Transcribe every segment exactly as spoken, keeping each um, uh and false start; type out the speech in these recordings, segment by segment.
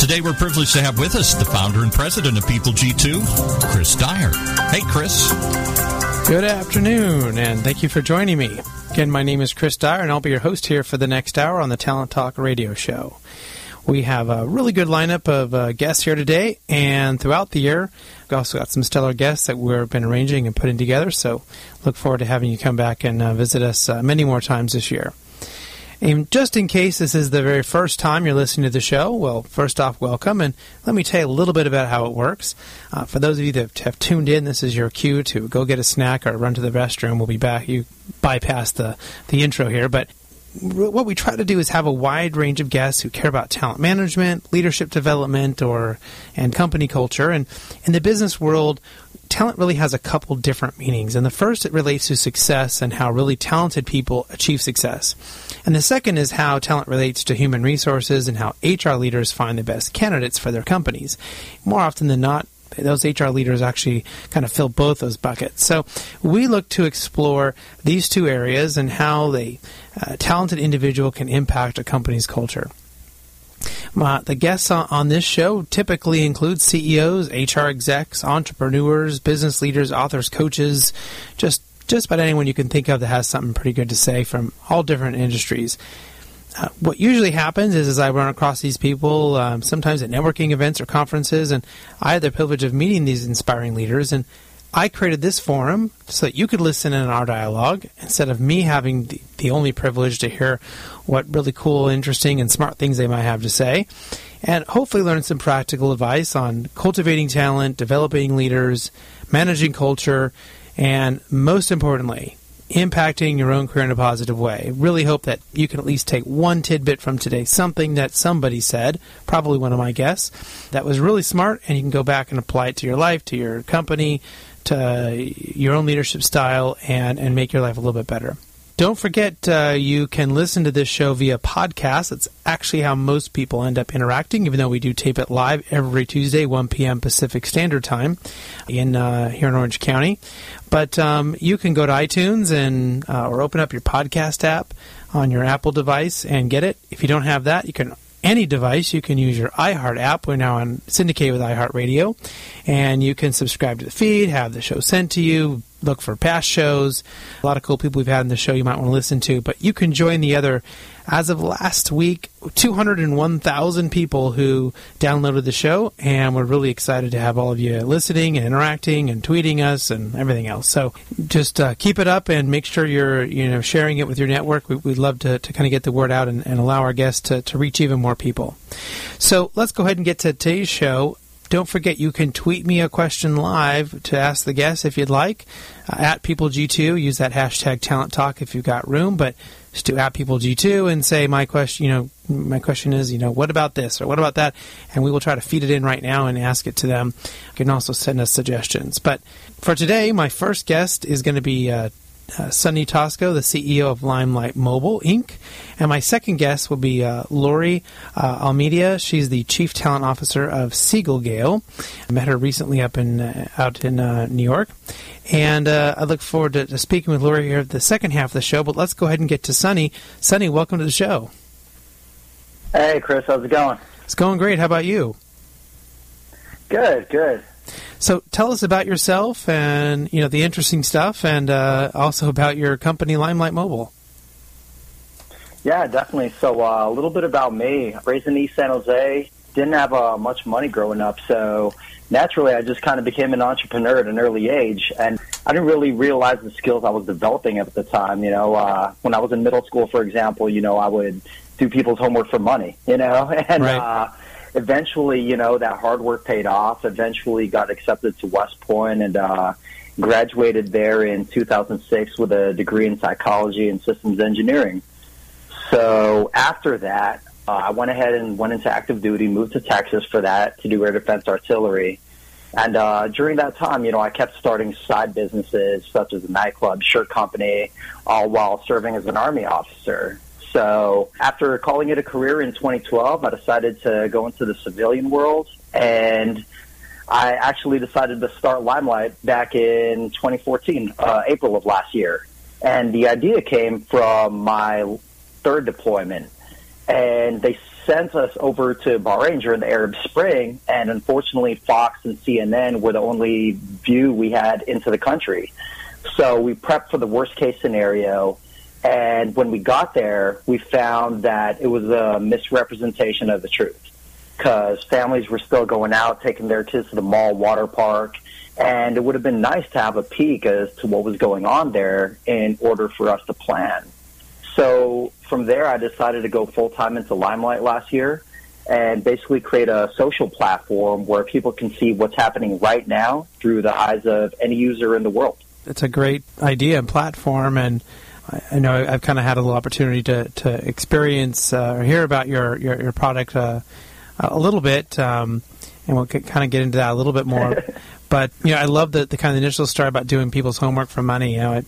Today, we're privileged to have with us the founder and president of People G two, Chris Dyer. Hey, Chris. Good afternoon, and thank you for joining me. Again, my name is Chris Dyer, and I'll be your host here for the next hour on the Talent Talk radio show. We have a really good lineup of uh, guests here today, and throughout the year, we've also got some stellar guests that we've been arranging and putting together, so look forward to having you come back and uh, visit us uh, many more times this year. And just in case this is the very first time you're listening to the show, well, first off, welcome, and let me tell you a little bit about how it works. Uh, for those of you that have tuned in, this is your cue to go get a snack or run to the restroom. We'll be back. You bypass the, the intro here, but what we try to do is have a wide range of guests who care about talent management, leadership development, or and company culture. And in the business world, talent really has a couple different meanings. And the first, it relates to success and how really talented people achieve success. And the second is how talent relates to human resources and how H R leaders find the best candidates for their companies. More often than not, those H R leaders actually kind of fill both those buckets. So we look to explore these two areas and how the uh, talented individual can impact a company's culture. Uh, the guests on this show typically include C E Os, H R execs, entrepreneurs, business leaders, authors, coaches, just, just about anyone you can think of that has something pretty good to say from all different industries. Uh, what usually happens is, as I run across these people, um, sometimes at networking events or conferences, and I had the privilege of meeting these inspiring leaders, and I created this forum so that you could listen in our dialogue instead of me having the, the only privilege to hear what really cool, interesting, and smart things they might have to say, and hopefully learn some practical advice on cultivating talent, developing leaders, managing culture, and most importantly, impacting your own career in a positive way. Really hope that you can at least take one tidbit from today, something that somebody said, probably one of my guests, that was really smart, and you can go back and apply it to your life, to your company, to your own leadership style, and, and make your life a little bit better. Don't forget, uh, you can listen to this show via podcast. It's actually how most people end up interacting, even though we do tape it live every Tuesday, one p.m. Pacific Standard Time in uh, here in Orange County. But um, you can go to iTunes and uh, or open up your podcast app on your Apple device and get it. If you don't have that, you can any device, you can use your iHeart app. We're now on syndicated with iHeartRadio, and you can subscribe to the feed, have the show sent to you, look for past shows, a lot of cool people we've had in the show you might want to listen to. But you can join the other, as of last week, two hundred one thousand people who downloaded the show, and we're really excited to have all of you listening and interacting and tweeting us and everything else. So just uh, keep it up and make sure you're you know sharing it with your network. We, we'd love to, to kind of get the word out and, and allow our guests to, to reach even more people. So let's go ahead and get to today's show. Don't forget, you can tweet me a question live to ask the guests if you'd like, uh, at People G two. Use that hashtag Talent Talk if you've got room, but just do at People G two and say, my question, you know, my question is, you know, what about this or what about that? And we will try to feed it in right now and ask it to them. You can also send us suggestions. But for today, my first guest is going to be uh, uh, Sonny Tosco, the C E O of Limelight Mobile, Incorporated, and my second guest will be uh, Lori uh, Almeida. She's the Chief Talent Officer of Siegel+Gale. I met her recently up in uh, out in uh, New York, and uh, I look forward to, to speaking with Lori here at the second half of the show, but let's go ahead and get to Sonny. Sonny, welcome to the show. Hey, Chris. How's it going? It's going great. How about you? Good, good. So tell us about yourself and, you know, the interesting stuff, and uh, also about your company, Limelight Mobile. Yeah, definitely. So uh, a little bit about me. Raised in East San Jose, didn't have uh, much money growing up, so naturally I just kind of became an entrepreneur at an early age, and I didn't really realize the skills I was developing at the time. You know, uh, when I was in middle school, for example, you know, I would do people's homework for money, you know, and right. uh, eventually, you know, that hard work paid off. Eventually got accepted to West Point and uh, graduated there in two thousand six with a degree in psychology and systems engineering. So after that, uh, I went ahead and went into active duty, moved to Texas for that to do air defense artillery. And uh, during that time, you know, I kept starting side businesses such as a nightclub, shirt company, all while serving as an Army officer. So after calling it a career in twenty twelve, I decided to go into the civilian world, and I actually decided to start Limelight back in twenty fourteen, uh, April of last year. And the idea came from my third deployment, and they sent us over to Bahrain during the Arab Spring, and unfortunately Fox and C N N were the only view we had into the country. So we prepped for the worst-case scenario, and when we got there, we found that it was a misrepresentation of the truth, because families were still going out, taking their kids to the mall, water park, and it would have been nice to have a peek as to what was going on there in order for us to plan. So from there, I decided to go full-time into Limelight last year and basically create a social platform where people can see what's happening right now through the eyes of any user in the world. It's a great idea and platform, and I know I've kind of had a little opportunity to, to experience uh, or hear about your, your, your product uh, a little bit, um, and we'll kind of get into that a little bit more. But, you know, I love the, the kind of initial story about doing people's homework for money. You know, it,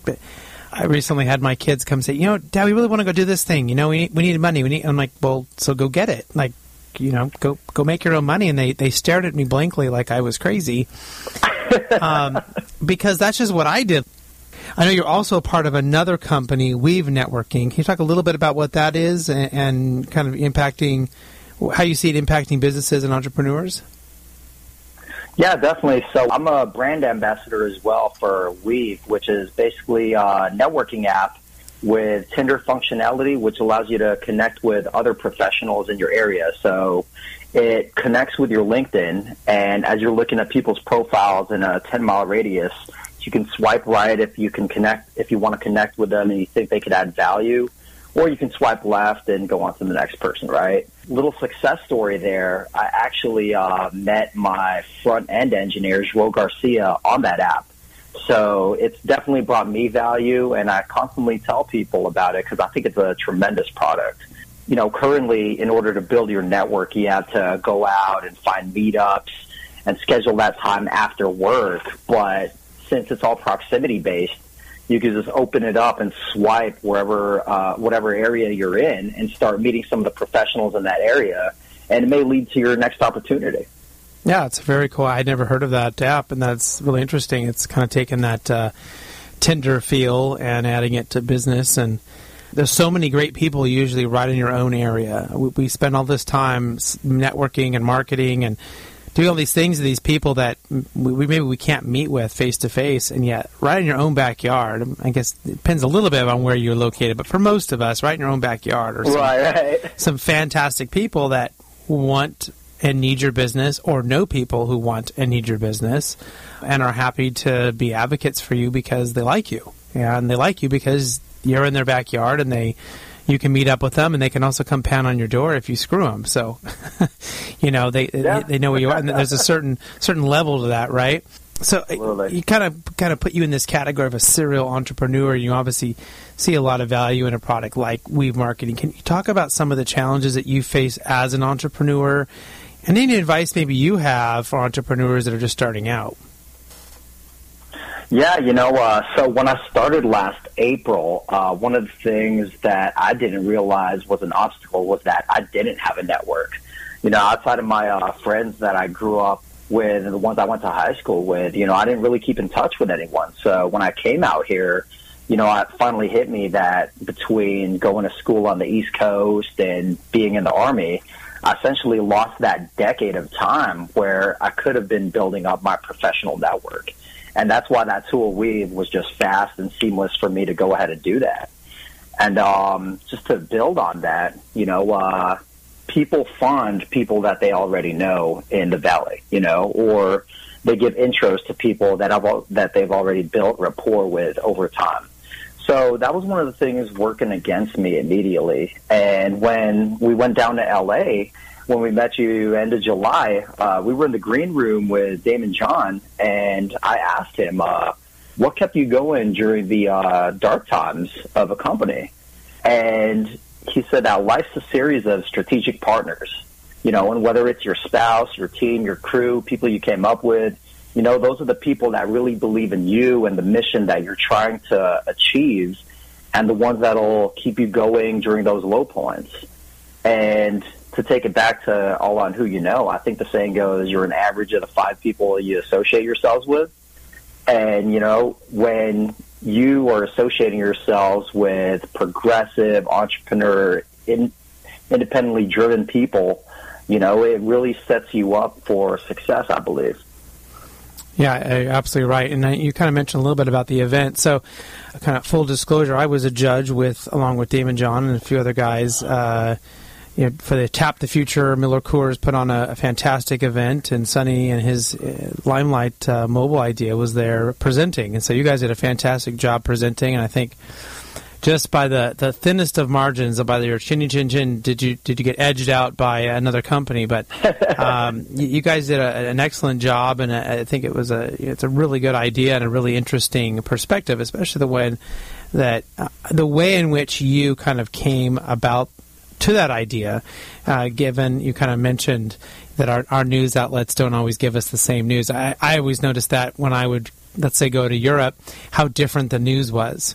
I recently had my kids come say, you know, Dad, we really want to go do this thing. You know, we need, we need money. We need. I'm like, well, so go get it. Like, you know, go go make your own money. And they, they stared at me blankly like I was crazy, um, because that's just what I did. I know you're also a part of another company, Weave Networking. Can you talk a little bit about what that is and, and kind of impacting how you see it impacting businesses and entrepreneurs? Yeah, definitely. So I'm a brand ambassador as well for Weave, which is basically a networking app with Tinder functionality, which allows you to connect with other professionals in your area. So it connects with your LinkedIn, and as you're looking at people's profiles in a ten-mile radius, you can swipe right if you can connect, if you want to connect with them and you think they could add value, or you can swipe left and go on to the next person, right? Little success story there. I actually uh, met my front-end engineer, Joe Garcia, on that app. So it's definitely brought me value, and I constantly tell people about it because I think it's a tremendous product. You know, currently, in order to build your network, you have to go out and find meetups and schedule that time after work. But since it's all proximity-based, you can just open it up and swipe wherever, uh, whatever area you're in, and start meeting some of the professionals in that area, and it may lead to your next opportunity. Yeah, it's very cool. I'd never heard of that app, and that's really interesting. It's kind of taken that uh, Tinder feel and adding it to business, and there's so many great people usually right in your own area. We, we spend all this time networking and marketing and doing all these things to these people that we, maybe we can't meet with face-to-face, and yet right in your own backyard. I guess it depends a little bit on where you're located, but for most of us, right in your own backyard are some, right, right. some fantastic people that want and need your business, or know people who want and need your business and are happy to be advocates for you because they like you. And they like you because you're in their backyard, and they you can meet up with them, and they can also come pound on your door if you screw them. So, you know, they yeah. they know where you are, and there's a certain certain level to that, right? So you kind of kind of put you in this category of a serial entrepreneur. You obviously see a lot of value in a product like Weave Marketing. Can you talk about some of the challenges that you face as an entrepreneur, and any advice maybe you have for entrepreneurs that are just starting out? Yeah, you know, uh, so when I started last April, uh, one of the things that I didn't realize was an obstacle was that I didn't have a network. You know, outside of my uh, friends that I grew up with and the ones I went to high school with, you know, I didn't really keep in touch with anyone. So when I came out here, you know, it finally hit me that between going to school on the East Coast and being in the Army, I essentially lost that decade of time where I could have been building up my professional network. And that's why that tool Weave was just fast and seamless for me to go ahead and do that. And um, just to build on that, you know, uh, people fund people that they already know in the Valley, you know, or they give intros to people that have, that they've already built rapport with over time. So that was one of the things working against me immediately. And when we went down to L A, when we met you end of July, uh, we were in the green room with Damon John, and I asked him, uh, what kept you going during the uh, dark times of a company? And he said that life's a series of strategic partners, you know, and whether it's your spouse, your team, your crew, people you came up with, You know, those are the people that really believe in you and the mission that you're trying to achieve, and the ones that'll keep you going during those low points. And to take it back to all on who you know, I think the saying goes, you're an average of the five people you associate yourselves with. And, you know, when you are associating yourselves with progressive, entrepreneur, in, independently driven people, you know, it really sets you up for success, I believe. Yeah, you're absolutely right. And you kind of mentioned a little bit about the event. So kind of full disclosure, I was a judge with, along with Damon John and a few other guys, uh, you know, for the Tap the Future. Miller Coors put on a, a fantastic event, and Sonny and his uh, Limelight uh, mobile idea was there presenting. And so you guys did a fantastic job presenting. And I think just by the, the thinnest of margins, by your chinny chin chin, did you did you get edged out by another company? But um, you, you guys did a, an excellent job, and a, I think it was a it's a really good idea and a really interesting perspective, especially the way that uh, the way in which you kind of came about to that idea, uh, given you kind of mentioned that our, our news outlets don't always give us the same news. I, I always noticed that when I would, let's say, go to Europe, how different the news was.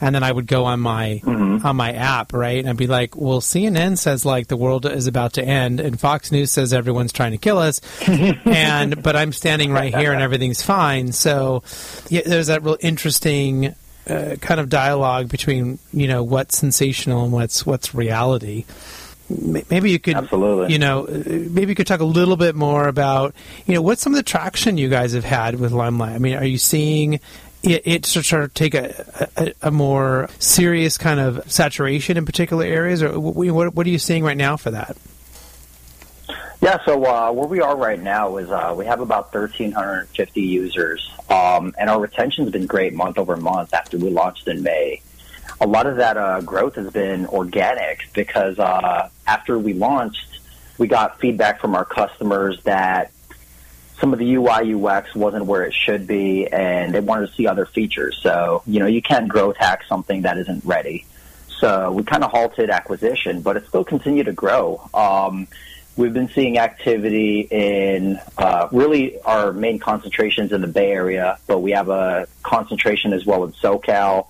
And then I would go on my mm-hmm. on my app, right? And I'd be like, well, C N N says, like, the world is about to end, and Fox News says everyone's trying to kill us, and but I'm standing right here and everything's fine. So yeah, there's that real interesting Uh, kind of dialogue between, you know, what's sensational and what's what's reality. Maybe you could, Absolutely. you know, maybe you could talk a little bit more about, you know, what's some of the traction you guys have had with Limelight. I mean, are you seeing it, it sort of take a, a, a more serious kind of saturation in particular areas, or what, what are you seeing right now for that? Yeah, so uh, where we are right now is uh, we have about one thousand three hundred fifty users, um, and our retention's been great month over month after we launched in May. A lot of that uh, growth has been organic because uh, after we launched, we got feedback from our customers that some of the U I U X wasn't where it should be, and they wanted to see other features. So, you know, you can't growth hack something that isn't ready. So we kind of halted acquisition, but it still continued to grow. Um We've been seeing activity in uh, really our main concentrations in the Bay Area, but we have a concentration as well in SoCal,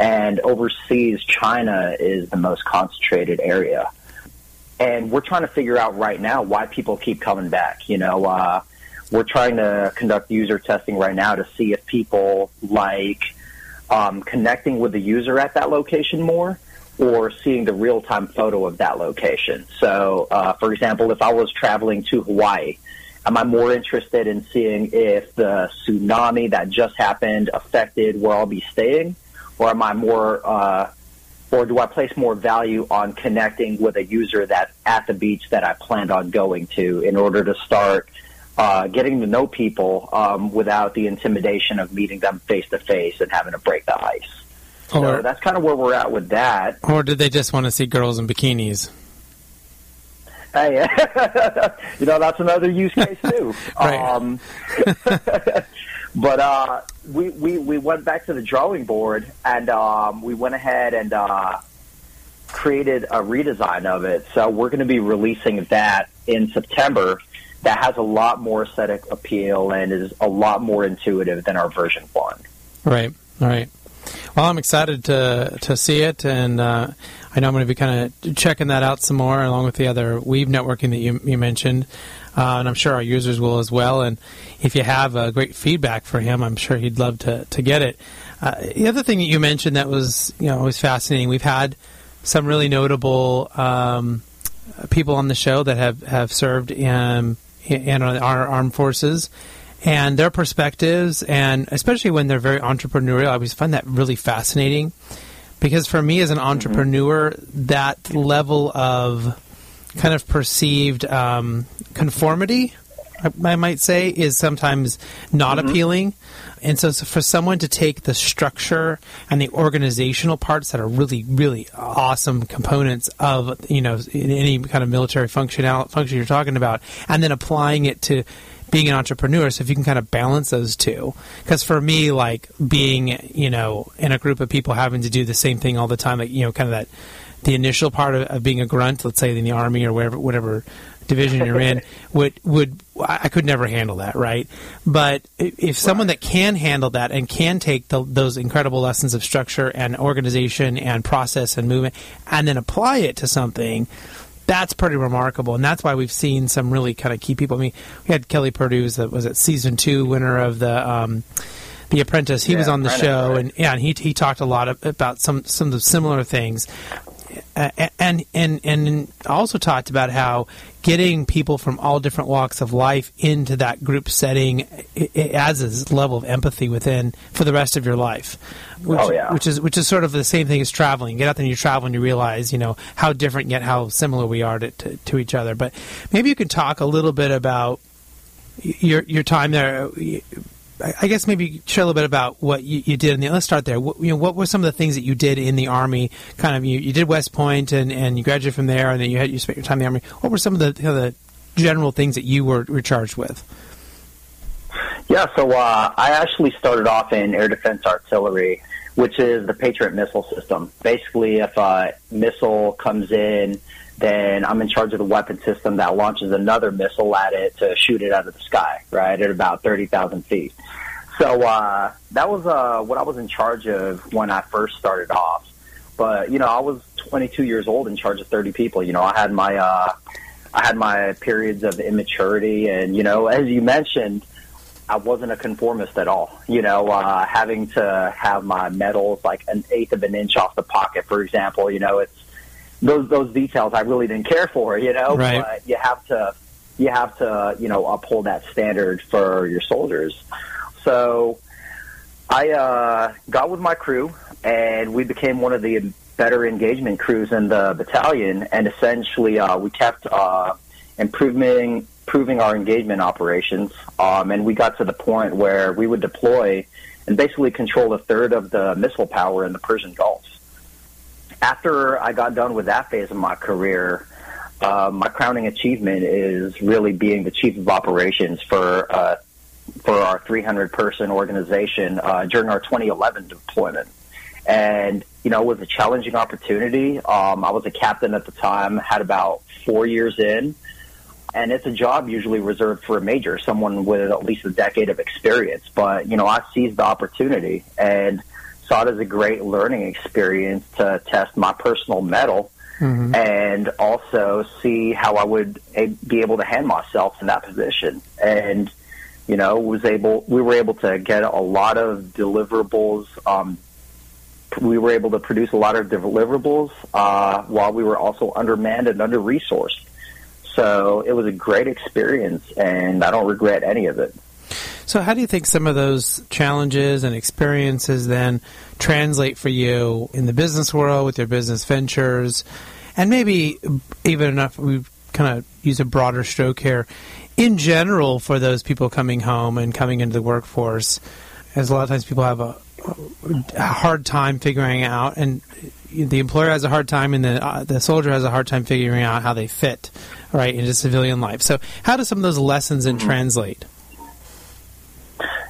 and overseas China is the most concentrated area. And we're trying to figure out right now why people keep coming back. You know, uh, we're trying to conduct user testing right now to see if people like um, connecting with the user at that location more, or seeing the real-time photo of that location. So, uh, for example, if I was traveling to Hawaii, am I more interested in seeing if the tsunami that just happened affected where I'll be staying, or am I more, uh, or do I place more value on connecting with a user that's at the beach that I planned on going to in order to start uh, getting to know people um, without the intimidation of meeting them face-to-face and having to break the ice? So or, that's kind of where we're at with that. Or did they just want to see girls in bikinis? Hey, you know, that's another use case, too. Right. Um, but uh, we, we, we went back to the drawing board, and um, we went ahead and uh, created a redesign of it. So we're going to be releasing that in September. That has a lot more aesthetic appeal and is a lot more intuitive than our version one. Right, all right. Well, I'm excited to to see it, and uh, I know I'm going to be kind of checking that out some more, along with the other Weave networking that you, you mentioned, uh, and I'm sure our users will as well. And if you have uh, great feedback for him, I'm sure he'd love to, to get it. Uh, the other thing that you mentioned that was, you know, always fascinating, we've had some really notable um, people on the show that have, have served in, in our armed forces, and their perspectives, and especially when they're very entrepreneurial, I always find that really fascinating. Because for me as an entrepreneur, mm-hmm. that level of kind of perceived um, conformity, I might say, is sometimes not mm-hmm. appealing. And so, so for someone to take the structure and the organizational parts that are really, really awesome components of, you know, any kind of military function, function you're talking about, and then applying it to being an entrepreneur, so if you can kind of balance those two. Because for me, like, being, you know, in a group of people having to do the same thing all the time, like, you know, kind of that the initial part of, of being a grunt, let's say in the Army or wherever, whatever division you're in, would would I could never handle that, right? But if someone that can handle that and can take the, those incredible lessons of structure and organization and process and movement and then apply it to something, that's pretty remarkable. And that's why we've seen some really kind of key people. I mean, we had Kelly Perdue, who was at season two winner of the um, The Apprentice. He yeah, was on the Apprentice, show, right. and yeah, and he he talked a lot of, about some some of the similar things. Uh, and and and also talked about how getting people from all different walks of life into that group setting adds a level of empathy within for the rest of your life, which, oh, yeah. which is which is sort of the same thing as traveling. You get out there and you travel and you realize, you know, how different yet how similar we are to, to, to each other. But maybe you could talk a little bit about your your time there. I guess maybe share a little bit about what you, you did. In the, let's start there. What, you know, what were some of the things that you did in the Army? Kind of, you, you did West Point, and, and you graduated from there, and then you had you spent your time in the Army. What were some of the, you know, the general things that you were, were charged with? Yeah, so uh, I actually started off in air defense artillery, which is the Patriot missile system. Basically, if a missile comes in, then I'm in charge of the weapon system that launches another missile at it to shoot it out of the sky, right, at about thirty thousand feet. So uh, that was uh, what I was in charge of when I first started off. But, you know, I was twenty-two years old in charge of thirty people. You know, I had my uh, I had my periods of immaturity. And, you know, as you mentioned, I wasn't a conformist at all. You know, uh, having to have my medals like an eighth of an inch off the pocket, for example, you know, it's, Those those details I really didn't care for, you know. Right. But you have to you have to you know uphold that standard for your soldiers. So I uh, got with my crew, and we became one of the better engagement crews in the battalion. And essentially, uh, we kept uh, improving improving our engagement operations. Um, and we got to the point where we would deploy and basically control a third of the missile power in the Persian Gulf. After I got done with that phase of my career, uh, my crowning achievement is really being the chief of operations for uh, for our three hundred person organization uh, during our twenty eleven deployment. And, you know, it was a challenging opportunity. Um, I was a captain at the time, had about four years in, and it's a job usually reserved for a major, someone with at least a decade of experience. But, you know, I seized the opportunity and saw it as a great learning experience to test my personal mettle mm-hmm. and also see how I would be able to hand myself in that position. And, you know, was able we were able to get a lot of deliverables. Um, we were able to produce a lot of deliverables uh, while we were also undermanned and under-resourced. So it was a great experience, and I don't regret any of it. So how do you think some of those challenges and experiences then translate for you in the business world with your business ventures? And maybe even enough, we kind of use a broader stroke here, in general for those people coming home and coming into the workforce, as a lot of times people have a, a hard time figuring out, and the employer has a hard time and the, uh, the soldier has a hard time figuring out how they fit, right, into civilian life. So how do some of those lessons then translate?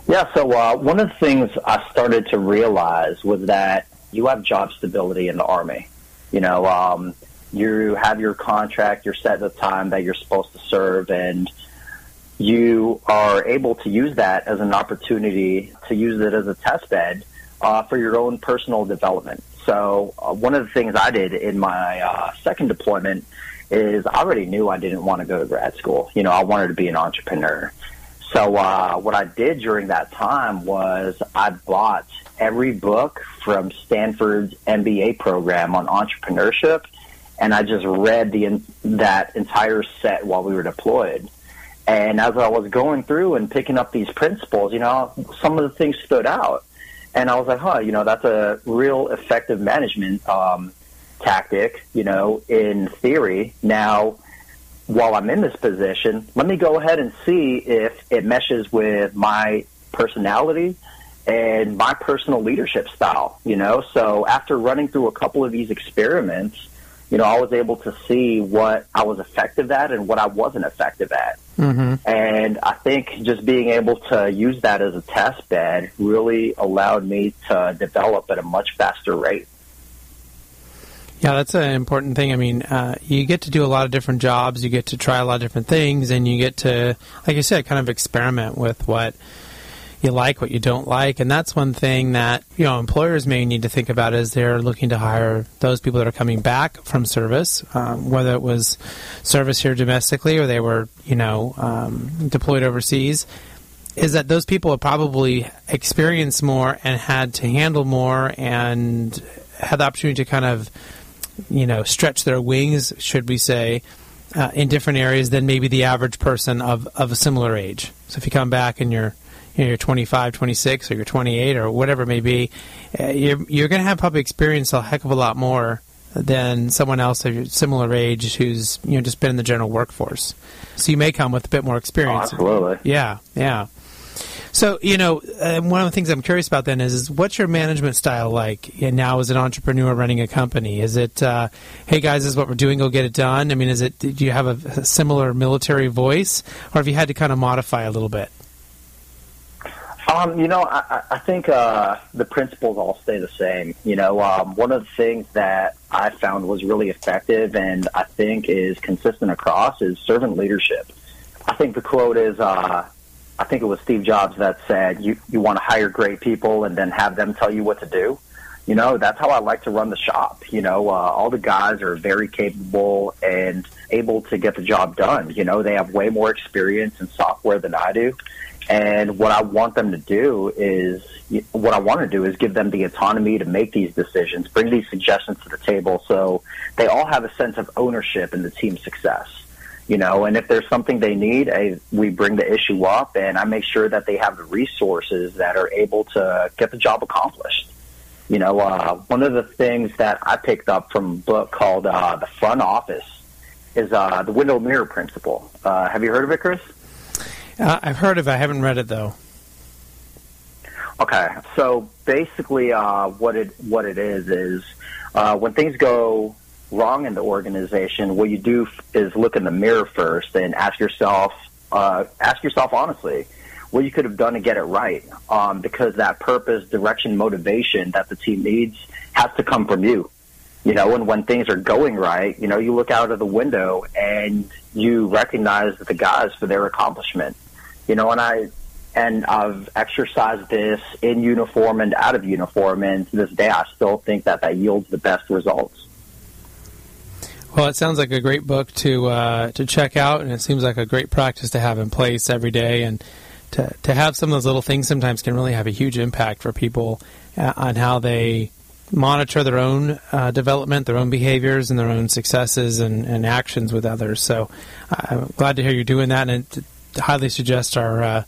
Yeah, so uh, one of the things I started to realize was that you have job stability in the Army. You know, um, you have your contract, you're set the time that you're supposed to serve, and you are able to use that as an opportunity to use it as a test bed uh, for your own personal development. So uh, one of the things I did in my uh, second deployment is I already knew I didn't want to go to grad school. You know, I wanted to be an entrepreneur. So uh, what I did during that time was I bought every book from Stanford's M B A program on entrepreneurship, and I just read the in, that entire set while we were deployed. And as I was going through and picking up these principles, you know, some of the things stood out. And I was like, huh, you know, that's a real effective management um, tactic, you know, in theory. Now, while I'm in this position, let me go ahead and see if it meshes with my personality and my personal leadership style, you know? So after running through a couple of these experiments, you know, I was able to see what I was effective at and what I wasn't effective at. Mm-hmm. And I think just being able to use that as a test bed really allowed me to develop at a much faster rate. Yeah, that's an important thing. I mean, uh, you get to do a lot of different jobs, you get to try a lot of different things, and you get to, like you said, kind of experiment with what you like, what you don't like. And that's one thing that, you know, employers may need to think about as they're looking to hire those people that are coming back from service, um, whether it was service here domestically or they were, you know, um, deployed overseas, is that those people have probably experienced more and had to handle more and had the opportunity to kind of, you know, stretch their wings, should we say, uh, in different areas than maybe the average person of, of a similar age. So if you come back and you're You know, you're twenty-five, twenty-six, or you're twenty-eight, or whatever it may be, uh, you're, you're going to have probably experienced a heck of a lot more than someone else of your similar age who's, you know, just been in the general workforce. So you may come with a bit more experience. Oh, absolutely. Yeah, yeah. So, you know, uh, one of the things I'm curious about then is, is what's your management style like and now as an entrepreneur running a company? Is it, uh, hey, guys, this is what we're doing, go get it done? I mean, is it? Do you have a, a similar military voice, or have you had to kind of modify a little bit? Um, you know, I, I think uh, the principles all stay the same. You know, um, one of the things that I found was really effective and I think is consistent across is servant leadership. I think the quote is, uh, I think it was Steve Jobs that said, you, you want to hire great people and then have them tell you what to do. You know, that's how I like to run the shop. You know, uh, all the guys are very capable and able to get the job done. You know, they have way more experience in software than I do. And what I want them to do is, what I want to do is give them the autonomy to make these decisions, bring these suggestions to the table so they all have a sense of ownership in the team's success. You know, and if there's something they need, I, we bring the issue up and I make sure that they have the resources that are able to get the job accomplished. You know, uh, one of the things that I picked up from a book called uh, The Front Office is uh, the window mirror principle. Uh, have you heard of it, Chris? Uh, I've heard of it. I haven't read it, though. Okay. So basically uh, what it what it is is uh, when things go wrong in the organization, what you do is look in the mirror first and ask yourself, uh, ask yourself honestly, what you could have done to get it right, um, because that purpose, direction, motivation that the team needs has to come from you. You know, and when things are going right, you know, you look out of the window and you recognize the guys for their accomplishment. You know, and I and I've exercised this in uniform and out of uniform, and to this day, I still think that that yields the best results. Well, it sounds like a great book to uh, to check out, and it seems like a great practice to have in place every day. And to to have some of those little things sometimes can really have a huge impact for people on how they monitor their own uh, development, their own behaviors, and their own successes and, and actions with others. So I'm glad to hear you're doing that, and I highly suggest our uh,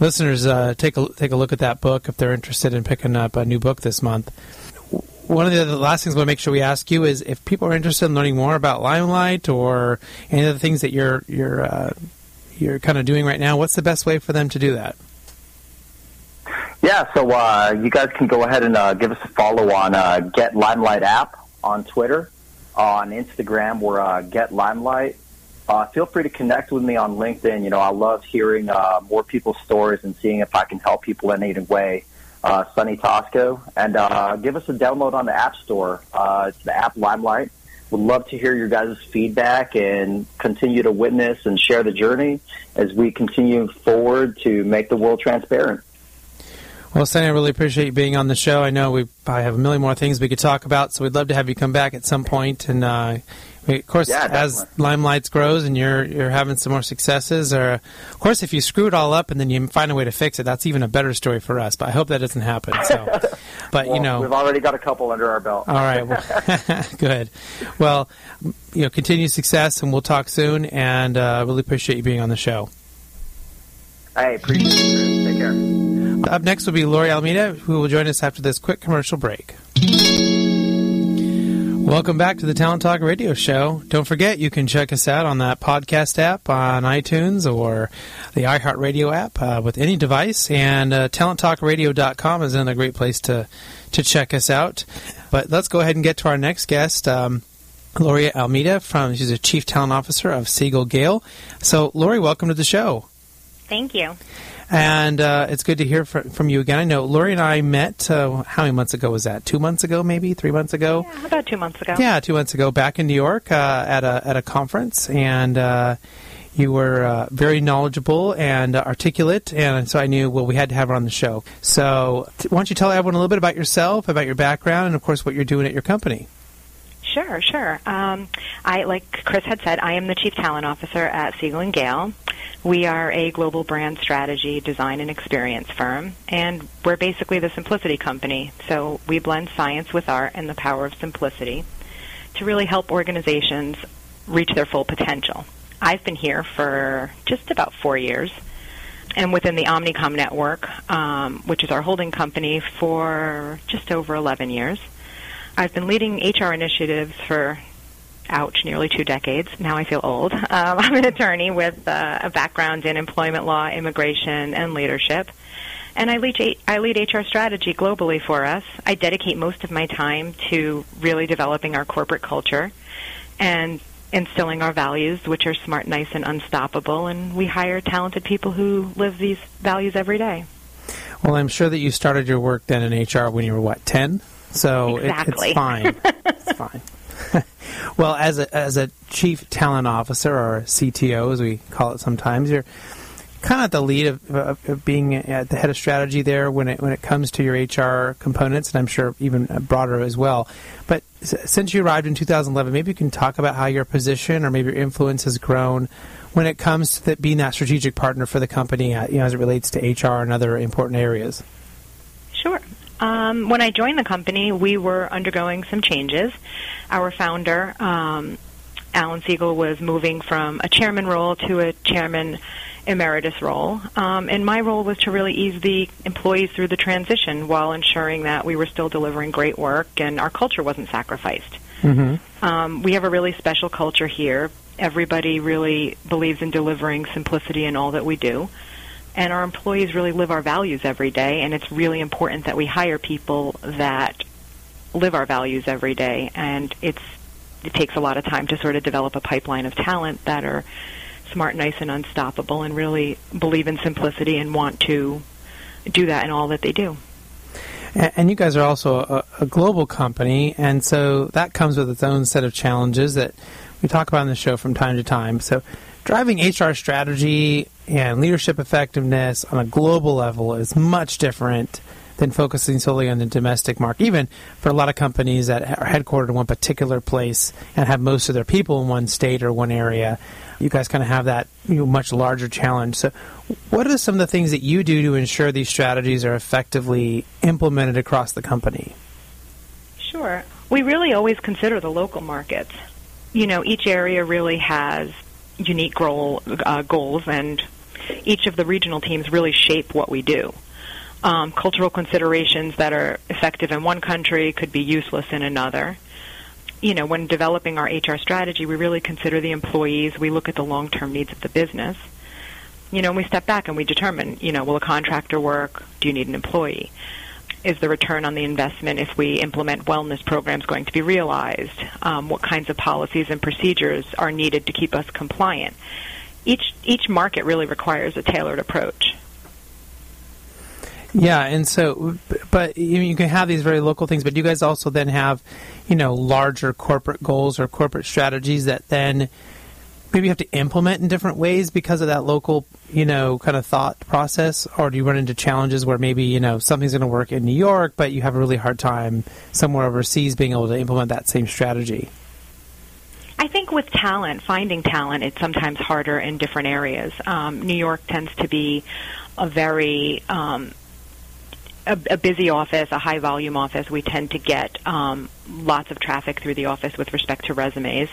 listeners uh, take a, take a look at that book if they're interested in picking up a new book this month. One of the other last things I want to make sure we ask you is if people are interested in learning more about Limelight or any of the things that you're, you're, uh, you're kind of doing right now, what's the best way for them to do that? Yeah, so uh, you guys can go ahead and uh, give us a follow on uh, Get Limelight app on Twitter, on Instagram, we're uh, Get Limelight. Uh, feel free to connect with me on LinkedIn. You know, I love hearing uh, more people's stories and seeing if I can help people in any way. Uh, Sonny Tosco, and uh, give us a download on the App Store. Uh, it's the app Limelight. Would love to hear your guys' feedback and continue to witness and share the journey as we continue forward to make the world transparent. Well, Sonny, I really appreciate you being on the show. I know we probably have a million more things we could talk about, so we'd love to have you come back at some point. And, uh, we, of course, yeah, as Limelight grows and you're you're having some more successes, or, of course, if you screw it all up and then you find a way to fix it, that's even a better story for us. But I hope that doesn't happen. So, but well, you know, we've already got a couple under our belt. All right, well, good. Well, you know, continue success, and we'll talk soon. And I uh, really appreciate you being on the show. I appreciate it. Take care. Up next will be Lori Almeida, who will join us after this quick commercial break. Welcome back to the Talent Talk Radio Show. Don't forget, you can check us out on that podcast app on iTunes or the iHeartRadio app uh, with any device. And uh, talent talk radio dot com is another great place to, to check us out. But let's go ahead and get to our next guest, um, Lori Almeida. From, she's a Chief Talent Officer of Siegel+Gale. So, Lori, welcome to the show. Thank you. And uh, it's good to hear fr- from you again. I know Lori and I met, uh, how many months ago was that? Two months ago, maybe? Three months ago? Yeah, about two months ago. Yeah, two months ago, back in New York uh, at a at a conference. And uh, you were uh, very knowledgeable and uh, articulate. And so I knew, well, we had to have her on the show. So t- why don't you tell everyone a little bit about yourself, about your background, and, of course, what you're doing at your company. Sure, sure. Um, I, like Chris had said, I am the Chief Talent Officer at Siegel and Gale. We are a global brand strategy, design, and experience firm, and we're basically the simplicity company. So we blend science with art and the power of simplicity to really help organizations reach their full potential. I've been here for just about four years, and within the Omnicom network, um, which is our holding company, for just over eleven years. I've been leading H R initiatives for, ouch, nearly two decades. Now I feel old. Um, I'm an attorney with uh, a background in employment law, immigration, and leadership. And I lead, I lead H R strategy globally for us. I dedicate most of my time to really developing our corporate culture and instilling our values, which are smart, nice, and unstoppable. And we hire talented people who live these values every day. Well, I'm sure that you started your work then in H R when you were, what, ten? So exactly. it, it's fine. It's fine. Well, as a as a chief talent officer, or C T O as we call it sometimes, you're kind of at the lead of, of, of being at the head of strategy there when it when it comes to your H R components, and I'm sure even broader as well. But since you arrived in two thousand eleven, maybe you can talk about how your position or maybe your influence has grown when it comes to that, being that strategic partner for the company, you know, as it relates to H R and other important areas. Sure. Um, when I joined the company, we were undergoing some changes. Our founder, um, Alan Siegel, was moving from a chairman role to a chairman emeritus role. Um, and my role was to really ease the employees through the transition while ensuring that we were still delivering great work and our culture wasn't sacrificed. Mm-hmm. Um, we have a really special culture here. Everybody really believes in delivering simplicity in all that we do. And our employees really live our values every day, and it's really important that we hire people that live our values every day. And it's it takes a lot of time to sort of develop a pipeline of talent that are smart, nice, and unstoppable, and really believe in simplicity and want to do that in all that they do. And, and you guys are also a, a global company, and so that comes with its own set of challenges that we talk about on the show from time to time. So driving H R strategy and leadership effectiveness on a global level is much different than focusing solely on the domestic market, even for a lot of companies that are headquartered in one particular place and have most of their people in one state or one area. You guys kind of have that, you know, much larger challenge. So what are some of the things that you do to ensure these strategies are effectively implemented across the company? Sure. We really always consider the local markets. You know, each area really has unique goal, uh, goals, and each of the regional teams really shape what we do. Um, cultural considerations that are effective in one country could be useless in another. You know, when developing our H R strategy, we really consider the employees. We look at the long-term needs of the business. You know, and we step back and we determine, you know, will a contractor work? Do you need an employee? Is the return on the investment if we implement wellness programs going to be realized? Um, what kinds of policies and procedures are needed to keep us compliant? Each each market really requires a tailored approach. Yeah, and so, but you can have these very local things, but you guys also then have, you know, larger corporate goals or corporate strategies that then maybe you have to implement in different ways because of that local, you know, kind of thought process? Or do you run into challenges where maybe, you know, something's going to work in New York, but you have a really hard time somewhere overseas being able to implement that same strategy? I think with talent, finding talent, it's sometimes harder in different areas. Um, New York tends to be a very um, a, a busy office, a high-volume office. We tend to get um, lots of traffic through the office with respect to resumes.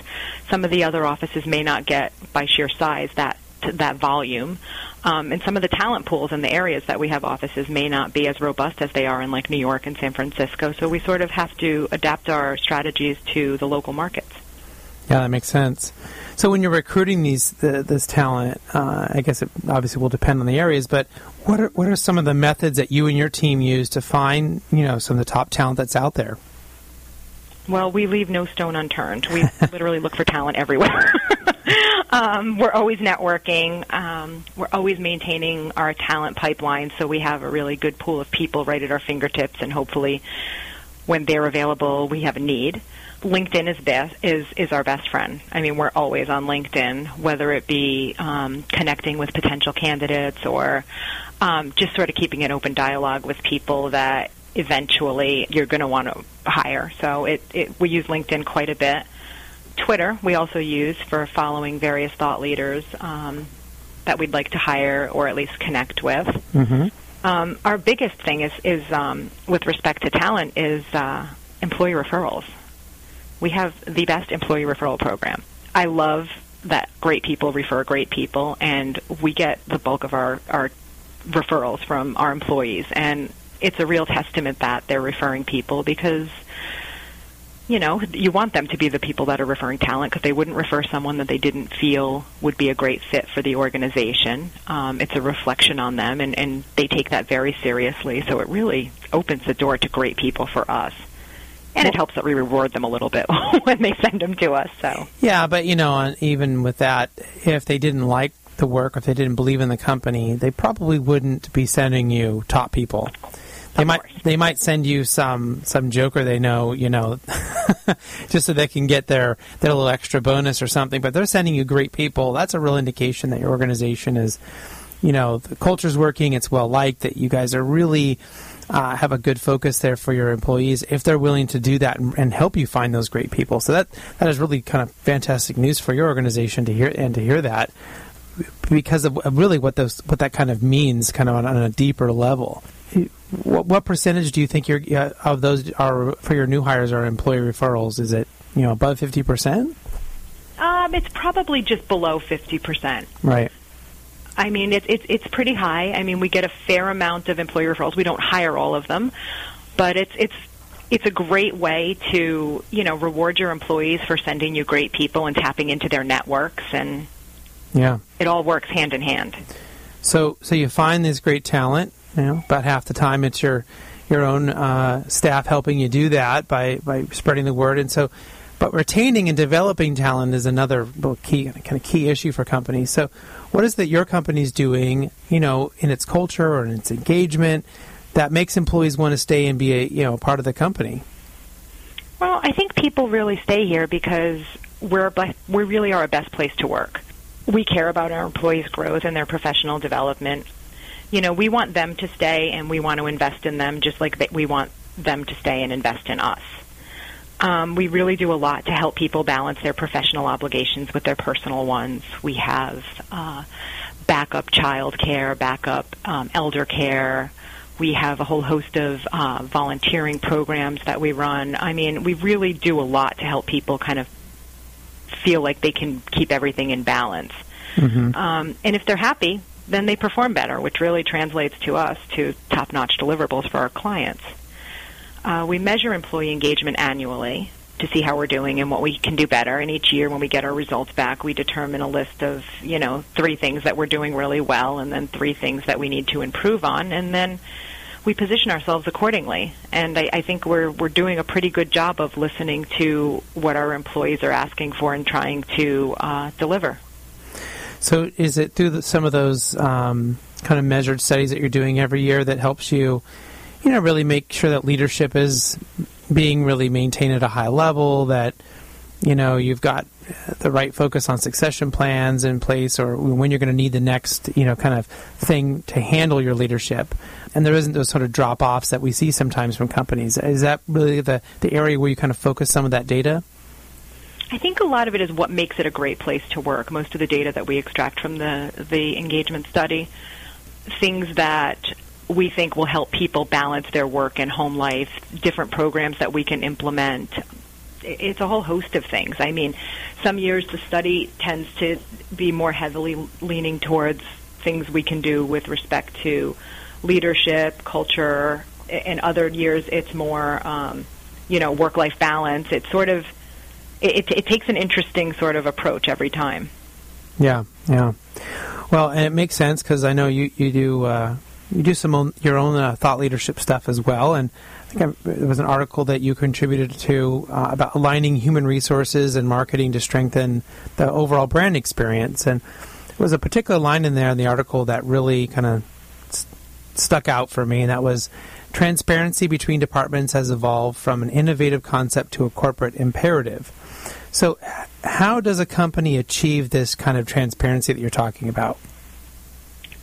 Some of the other offices may not get, by sheer size, that that volume. Um, and some of the talent pools in the areas that we have offices may not be as robust as they are in, like, New York and San Francisco. So we sort of have to adapt our strategies to the local markets. Yeah, that makes sense. So when you're recruiting these the, this talent, uh, I guess it obviously will depend on the areas, but what are, what are some of the methods that you and your team use to find, you know, some of the top talent that's out there? Well, we leave no stone unturned. We literally look for talent everywhere. Um, we're always networking. Um, we're always maintaining our talent pipeline, so we have a really good pool of people right at our fingertips, and hopefully when they're available, we have a need. LinkedIn is best, is, is our best friend. I mean, we're always on LinkedIn, whether it be um, connecting with potential candidates or um, just sort of keeping an open dialogue with people that eventually you're going to want to hire. So it, it, we use LinkedIn quite a bit. Twitter we also use for following various thought leaders um, that we'd like to hire or at least connect with. Mm-hmm. Um, our biggest thing is, is um, with respect to talent, is uh, employee referrals. We have the best employee referral program. I love that great people refer great people, and we get the bulk of our, our referrals from our employees. And it's a real testament that they're referring people because, you know, you want them to be the people that are referring talent because they wouldn't refer someone that they didn't feel would be a great fit for the organization. Um, it's a reflection on them, and, and they take that very seriously. So it really opens the door to great people for us. And it helps that we reward them a little bit when they send them to us. So yeah, but, you know, even with that, if they didn't like the work, if they didn't believe in the company, they probably wouldn't be sending you top people. They might they might send you some some joker they know, you know, just so they can get their, their little extra bonus or something. But they're sending you great people. That's a real indication that your organization is, you know, the culture's working, it's well-liked, that you guys are really uh, have a good focus there for your employees if they're willing to do that and, and help you find those great people. So that, that is really kind of fantastic news for your organization to hear and to hear that. Because of really what those what that kind of means, kind of on, on a deeper level. What, what percentage do you think you're, uh, of those are for your new hires are employee referrals? Is it, you know, above fifty percent? Um, it's probably just below fifty percent. Right. I mean, it's it's it's pretty high. I mean, we get a fair amount of employee referrals. We don't hire all of them, but it's it's. It's a great way to, you know, reward your employees for sending you great people and tapping into their networks, and yeah, it all works hand in hand. So, so you find this great talent. You know, about half the time it's your your own uh, staff helping you do that by, by spreading the word, and so. But retaining and developing talent is another key kind of key issue for companies. So, what is that your company's doing? You know, in its culture or in its engagement, that makes employees want to stay and be a you know part of the company. Well, I think people really stay here because we're we really are a best place to work. We care about our employees' growth and their professional development. You know, we want them to stay, and we want to invest in them just like we want them to stay and invest in us. Um, we really do a lot to help people balance their professional obligations with their personal ones. We have uh, backup child care, backup um, elder care. We have a whole host of uh, volunteering programs that we run. I mean, we really do a lot to help people kind of feel like they can keep everything in balance. Mm-hmm. Um, and if they're happy, then they perform better, which really translates to us to top-notch deliverables for our clients. Uh, we measure employee engagement annually to see how we're doing and what we can do better. And each year when we get our results back, we determine a list of, you know, three things that we're doing really well and then three things that we need to improve on. And then we position ourselves accordingly, and I, I think we're we're doing a pretty good job of listening to what our employees are asking for and trying to uh, deliver. So, is it through the, some of those um, kind of measured studies that you're doing every year that helps you, you know, really make sure that leadership is being really maintained at a high level? That you know you've got the right focus on succession plans in place, or when you're going to need the next, you know, kind of thing to handle your leadership. And there isn't those sort of drop-offs that we see sometimes from companies. Is that really the, the area where you kind of focus some of that data? I think a lot of it is what makes it a great place to work. Most of the data that we extract from the, the engagement study, things that we think will help people balance their work and home life, different programs that we can implement. It's a whole host of things. I mean, some years the study tends to be more heavily leaning towards things we can do with respect to leadership, culture. In other years, it's more, um, you know, work-life balance. It's sort of, it, it takes an interesting sort of approach every time. Yeah, yeah. Well, and it makes sense because I know you, you do uh, you do some own, your own uh, thought leadership stuff as well. And I think I, there was an article that you contributed to uh, about aligning human resources and marketing to strengthen the overall brand experience. And there was a particular line in there in the article that really kind of st- stuck out for me, and that was, transparency between departments has evolved from an innovative concept to a corporate imperative. So how does a company achieve this kind of transparency that you're talking about?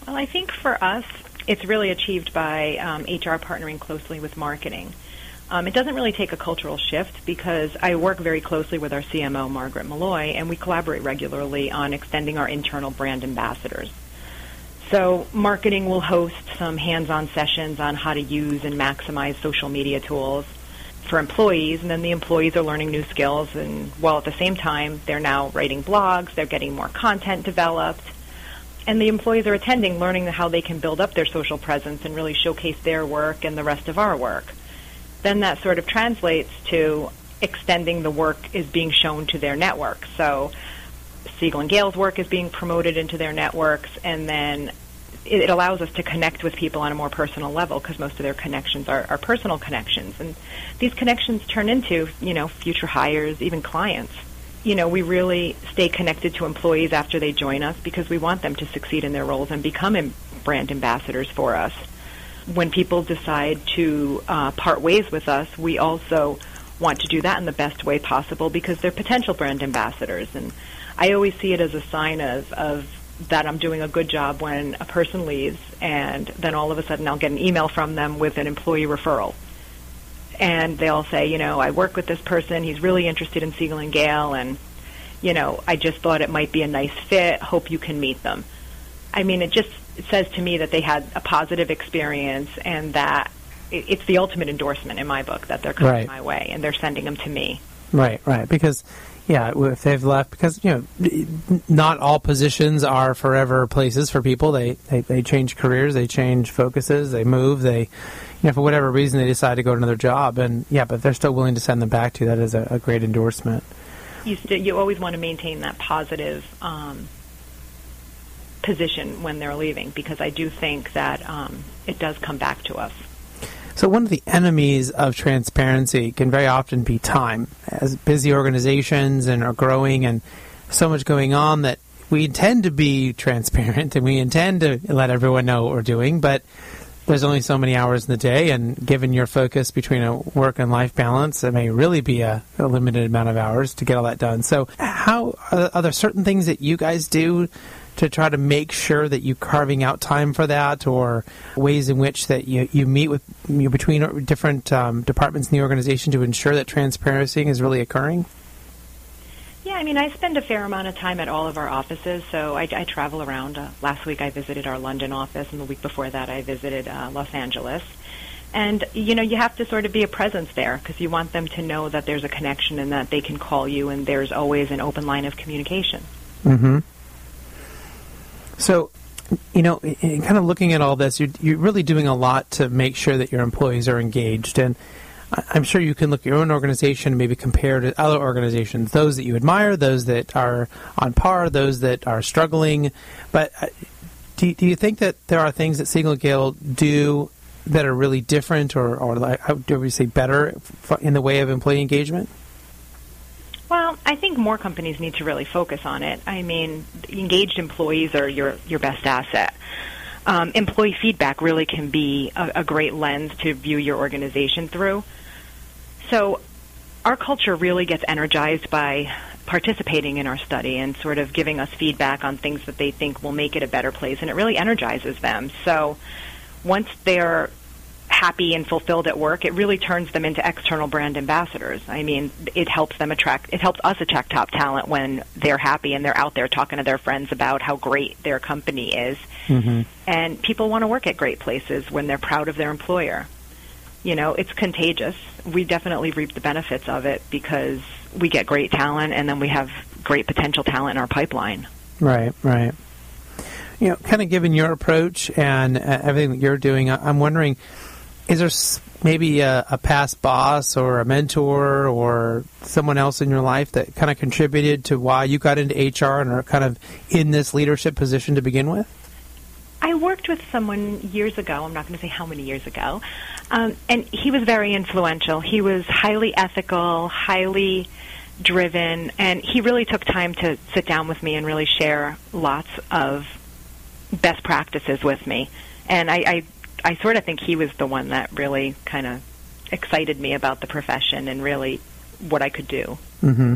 Well, I think for us, it's really achieved by um, H R partnering closely with marketing. Um, it doesn't really take a cultural shift because I work very closely with our C M O, Margaret Malloy, and we collaborate regularly on extending our internal brand ambassadors. So marketing will host some hands-on sessions on how to use and maximize social media tools for employees, and then the employees are learning new skills, and while at the same time they're now writing blogs, they're getting more content developed, and the employees are attending, learning how they can build up their social presence and really showcase their work and the rest of our work. Then that sort of translates to extending the work is being shown to their network. So Siegel+Gale's work is being promoted into their networks, and then it allows us to connect with people on a more personal level because most of their connections are, are personal connections. And these connections turn into, you know, future hires, even clients. You know, we really stay connected to employees after they join us because we want them to succeed in their roles and become brand ambassadors for us. When people decide to uh, part ways with us, we also want to do that in the best way possible because they're potential brand ambassadors. And I always see it as a sign of, of that I'm doing a good job when a person leaves, and then all of a sudden I'll get an email from them with an employee referral. And they'll say, you know, I work with this person, he's really interested in Siegel+Gale, and, you know, I just thought it might be a nice fit, hope you can meet them. I mean, it just it says to me that they had a positive experience and that it, it's the ultimate endorsement in my book that they're coming right. my way and they're sending them to me. Right, right, because... Yeah, if they've left, because, you know, not all positions are forever places for people. They, they they change careers, they change focuses, they move, they, you know, for whatever reason, they decide to go to another job. And, yeah, but they're still willing to send them back to you. That is a, a great endorsement. You st- you always want to maintain that positive um, position when they're leaving, because I do think that um, it does come back to us. So one of the enemies of transparency can very often be time. As busy organizations and are growing and so much going on that we intend to be transparent and we intend to let everyone know what we're doing, but there's only so many hours in the day, and given your focus between a work and life balance, it may really be a, a limited amount of hours to get all that done. So how are there certain things that you guys do to try to make sure that you're carving out time for that, or ways in which that you, you meet with you between different um, departments in the organization to ensure that transparency is really occurring? Yeah, I mean, I spend a fair amount of time at all of our offices, so I, I travel around. Uh, last week I visited our London office, and the week before that I visited uh, Los Angeles. And, you know, you have to sort of be a presence there because you want them to know that there's a connection and that they can call you, and there's always an open line of communication. Mm-hmm. So, you know, in kind of looking at all this, you're, you're really doing a lot to make sure that your employees are engaged. And I'm sure you can look at your own organization and maybe compare to other organizations, those that you admire, those that are on par, those that are struggling. But do, do you think that there are things that Siegel+Gale do that are really different, or, or like, how do we say better in the way of employee engagement? Well, I think more companies need to really focus on it. I mean, engaged employees are your, your best asset. Um, employee feedback really can be a, a great lens to view your organization through. So our culture really gets energized by participating in our study and sort of giving us feedback on things that they think will make it a better place, and it really energizes them. So once they're happy and fulfilled at work, it really turns them into external brand ambassadors. I mean, it helps them attract, it helps us attract top talent when they're happy and they're out there talking to their friends about how great their company is. Mm-hmm. And people want to work at great places when they're proud of their employer. You know, it's contagious. We definitely reap the benefits of it because we get great talent, and then we have great potential talent in our pipeline. Right, right. You know, kind of given your approach and uh, everything that you're doing, I- I'm wondering, is there maybe a, a past boss or a mentor or someone else in your life that kind of contributed to why you got into H R and are kind of in this leadership position to begin with? I worked with someone years ago, I'm not going to say how many years ago, um, and he was very influential. He was highly ethical, highly driven, and he really took time to sit down with me and really share lots of best practices with me. And I, I, I sort of think he was the one that really kind of excited me about the profession and really what I could do. Mm-hmm.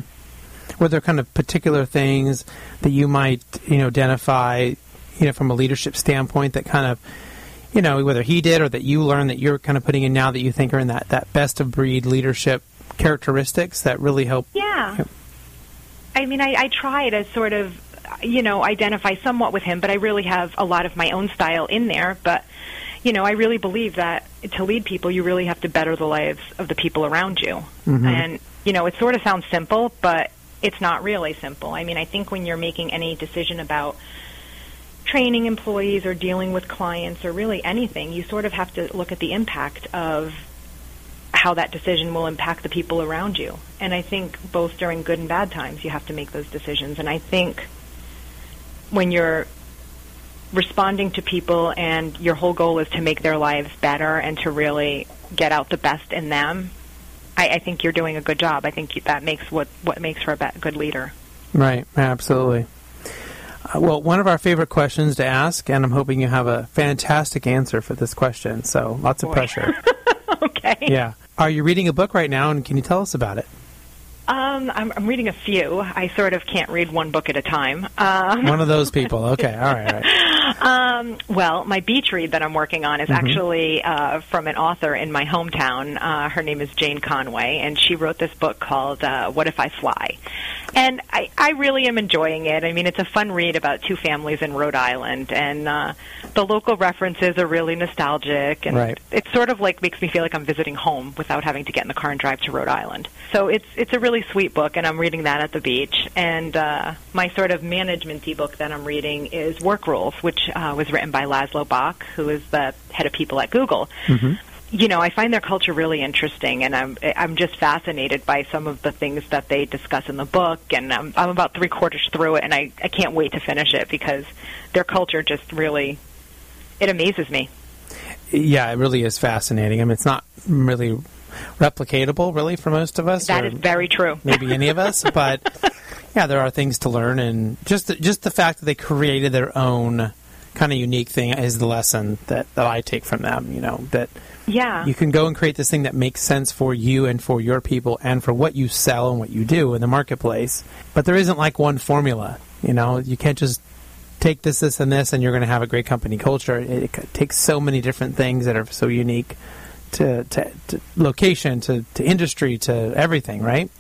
Were there kind of particular things that you might, you know, identify, you know, from a leadership standpoint that kind of, you know, whether he did or that you learned that you're kind of putting in now that you think are in that, that best of breed leadership characteristics that really help? Yeah. You know. I mean, I, I try to sort of, you know, identify somewhat with him, but I really have a lot of my own style in there. But, you know, I really believe that to lead people, you really have to better the lives of the people around you. Mm-hmm. And, you know, it sort of sounds simple, but it's not really simple. I mean, I think when you're making any decision about training employees or dealing with clients or really anything, you sort of have to look at the impact of how that decision will impact the people around you. And I think both during good and bad times, you have to make those decisions. And I think when you're responding to people and your whole goal is to make their lives better and to really get out the best in them, I, I think you're doing a good job. I think that makes what, what makes for a good leader. Right, absolutely. Uh, well, one of our favorite questions to ask, and I'm hoping you have a fantastic answer for this question, so lots of Boy. pressure. Okay. Yeah. Are you reading a book right now, and can you tell us about it? Um, I'm, I'm reading a few. I sort of can't read one book at a time. Um, one of those people. Okay. All right. All right. Um, well, my beach read that I'm working on is mm-hmm. actually uh, from an author in my hometown. Uh, her name is Jane Conway, and she wrote this book called uh, What If I Fly? And I, I really am enjoying it. I mean, it's a fun read about two families in Rhode Island, and uh, the local references are really nostalgic. And right. it, it sort of like makes me feel like I'm visiting home without having to get in the car and drive to Rhode Island. So it's it's a really sweet book, and I'm reading that at the beach. And uh, my sort of management-y book that I'm reading is Work Rules, which uh, was written by Laszlo Bock, who is the head of people at Google. Mm-hmm. You know, I find their culture really interesting, and I'm I'm just fascinated by some of the things that they discuss in the book. And I'm, I'm about three quarters through it, and I, I can't wait to finish it because their culture just really, it amazes me. Yeah, it really is fascinating. I mean, it's not really replicatable, really, for most of us. That is very true. Maybe any of us, but yeah, there are things to learn, and just the, just the fact that they created their own kind of unique thing is the lesson that, that I take from them. You know that yeah, you can go and create this thing that makes sense for you and for your people and for what you sell and what you do in the marketplace. But there isn't like one formula. You know, you can't just take this, this, and this, and you're going to have a great company culture. It, it takes so many different things that are so unique. To, to, to location, to, to industry, to everything, right?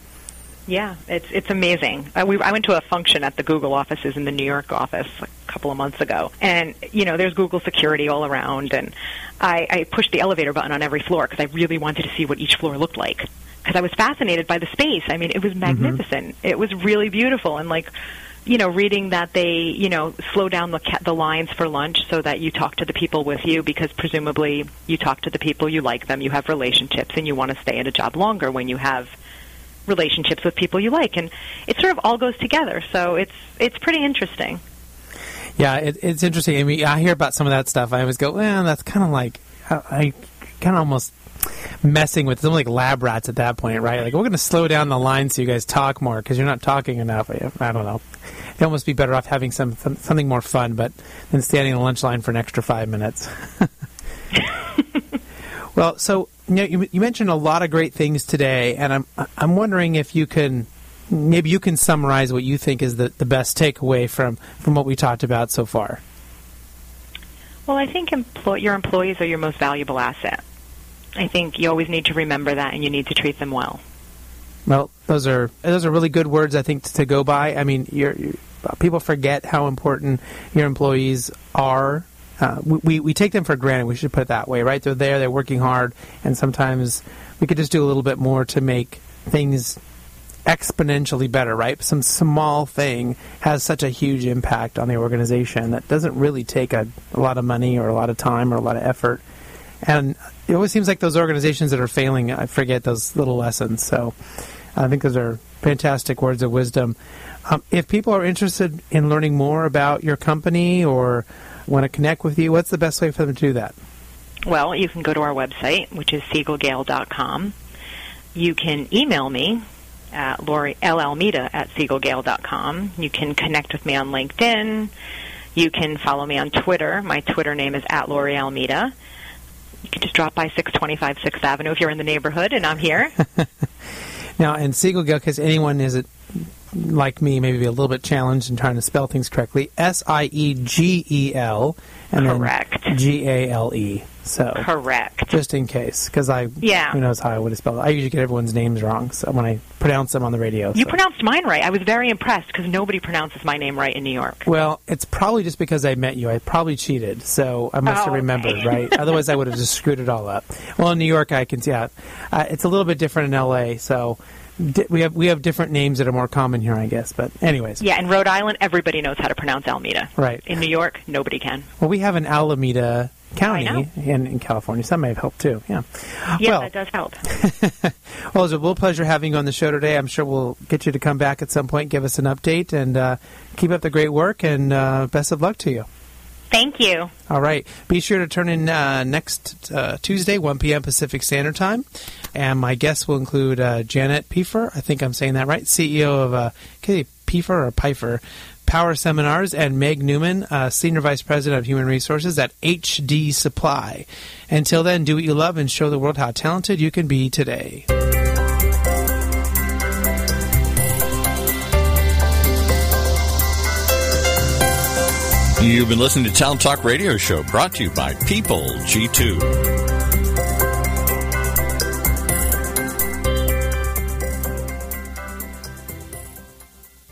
Yeah, it's it's amazing. I, we, I went to a function at the Google offices in the New York office a couple of months ago, and, you know, there's Google security all around, and I, I pushed the elevator button on every floor because I really wanted to see what each floor looked like because I was fascinated by the space. I mean, it was magnificent. Mm-hmm. It was really beautiful, and, like, you know, reading that they, you know, slow down the ca- the lines for lunch so that you talk to the people with you because presumably you talk to the people, you like them, you have relationships, and you want to stay at a job longer when you have relationships with people you like. And it sort of all goes together, so it's it's pretty interesting. Yeah, it, it's interesting. I mean, I hear about some of that stuff. I always go, well, that's kind of like, I, I kind of almost messing with them like lab rats at that point, right? Like, we're going to slow down the line so you guys talk more because you're not talking enough. I don't know. You'd almost be better off having some something more fun, but than standing in the lunch line for an extra five minutes. Well, so you, know, you, you mentioned a lot of great things today, and I'm I'm wondering if you can maybe you can summarize what you think is the, the best takeaway from from what we talked about so far. Well, I think empl- your employees are your most valuable asset. I think you always need to remember that, and you need to treat them well. Well, those are those are really good words, I think, to go by. I mean, you're, you're, people forget how important your employees are. Uh, we we take them for granted. We should put it that way, right? They're there. They're working hard, and sometimes we could just do a little bit more to make things exponentially better, right? Some small thing has such a huge impact on the organization that doesn't really take a, a lot of money or a lot of time or a lot of effort. And it always seems like those organizations that are failing, I forget those little lessons. So I think those are fantastic words of wisdom. Um, if people are interested in learning more about your company or want to connect with you, what's the best way for them to do that? Well, you can go to our website, which is Siegel Gale dot com. You can email me at Lori L. Almeida at Siegel Gale dot com. You can connect with me on LinkedIn. You can follow me on Twitter. My Twitter name is at Lori Almeida. You can just drop by six twenty-five sixth Avenue if you're in the neighborhood, and I'm here. Now, in Siegel Gale, because anyone is, it, like me, maybe a little bit challenged in trying to spell things correctly, S I E G E L and correct. Then G A L E. So correct. Just in case, because I yeah. who knows how I would have spelled it. I usually get everyone's names wrong so when I pronounce them on the radio. You so. pronounced mine right. I was very impressed because nobody pronounces my name right in New York. Well, it's probably just because I met you. I probably cheated, so I must oh, have remembered, okay. right? Otherwise, I would have just screwed it all up. Well, in New York, I can see yeah, uh, it's a little bit different in L A, so di- we have we have different names that are more common here, I guess. But anyways, yeah. In Rhode Island, everybody knows how to pronounce Alameda. Right. In New York, nobody can. Well, we have an Alameda County in, in California. So that may have helped, too. Yeah, yeah well, that does help. Well, it was a real pleasure having you on the show today. I'm sure we'll get you to come back at some point, give us an update, and uh, keep up the great work, and uh, best of luck to you. Thank you. All right. Be sure to turn in uh, next uh, Tuesday, one p.m. Pacific Standard Time. And my guests will include uh, Janet Peefer, I think I'm saying that right, C E O of uh, Peefer or Pfeiffer Power Seminars, and Meg Newman, uh, Senior Vice President of Human Resources at H D Supply. Until then, do what you love and show the world how talented you can be today. You've been listening to Talent Talk Radio Show, brought to you by People G two.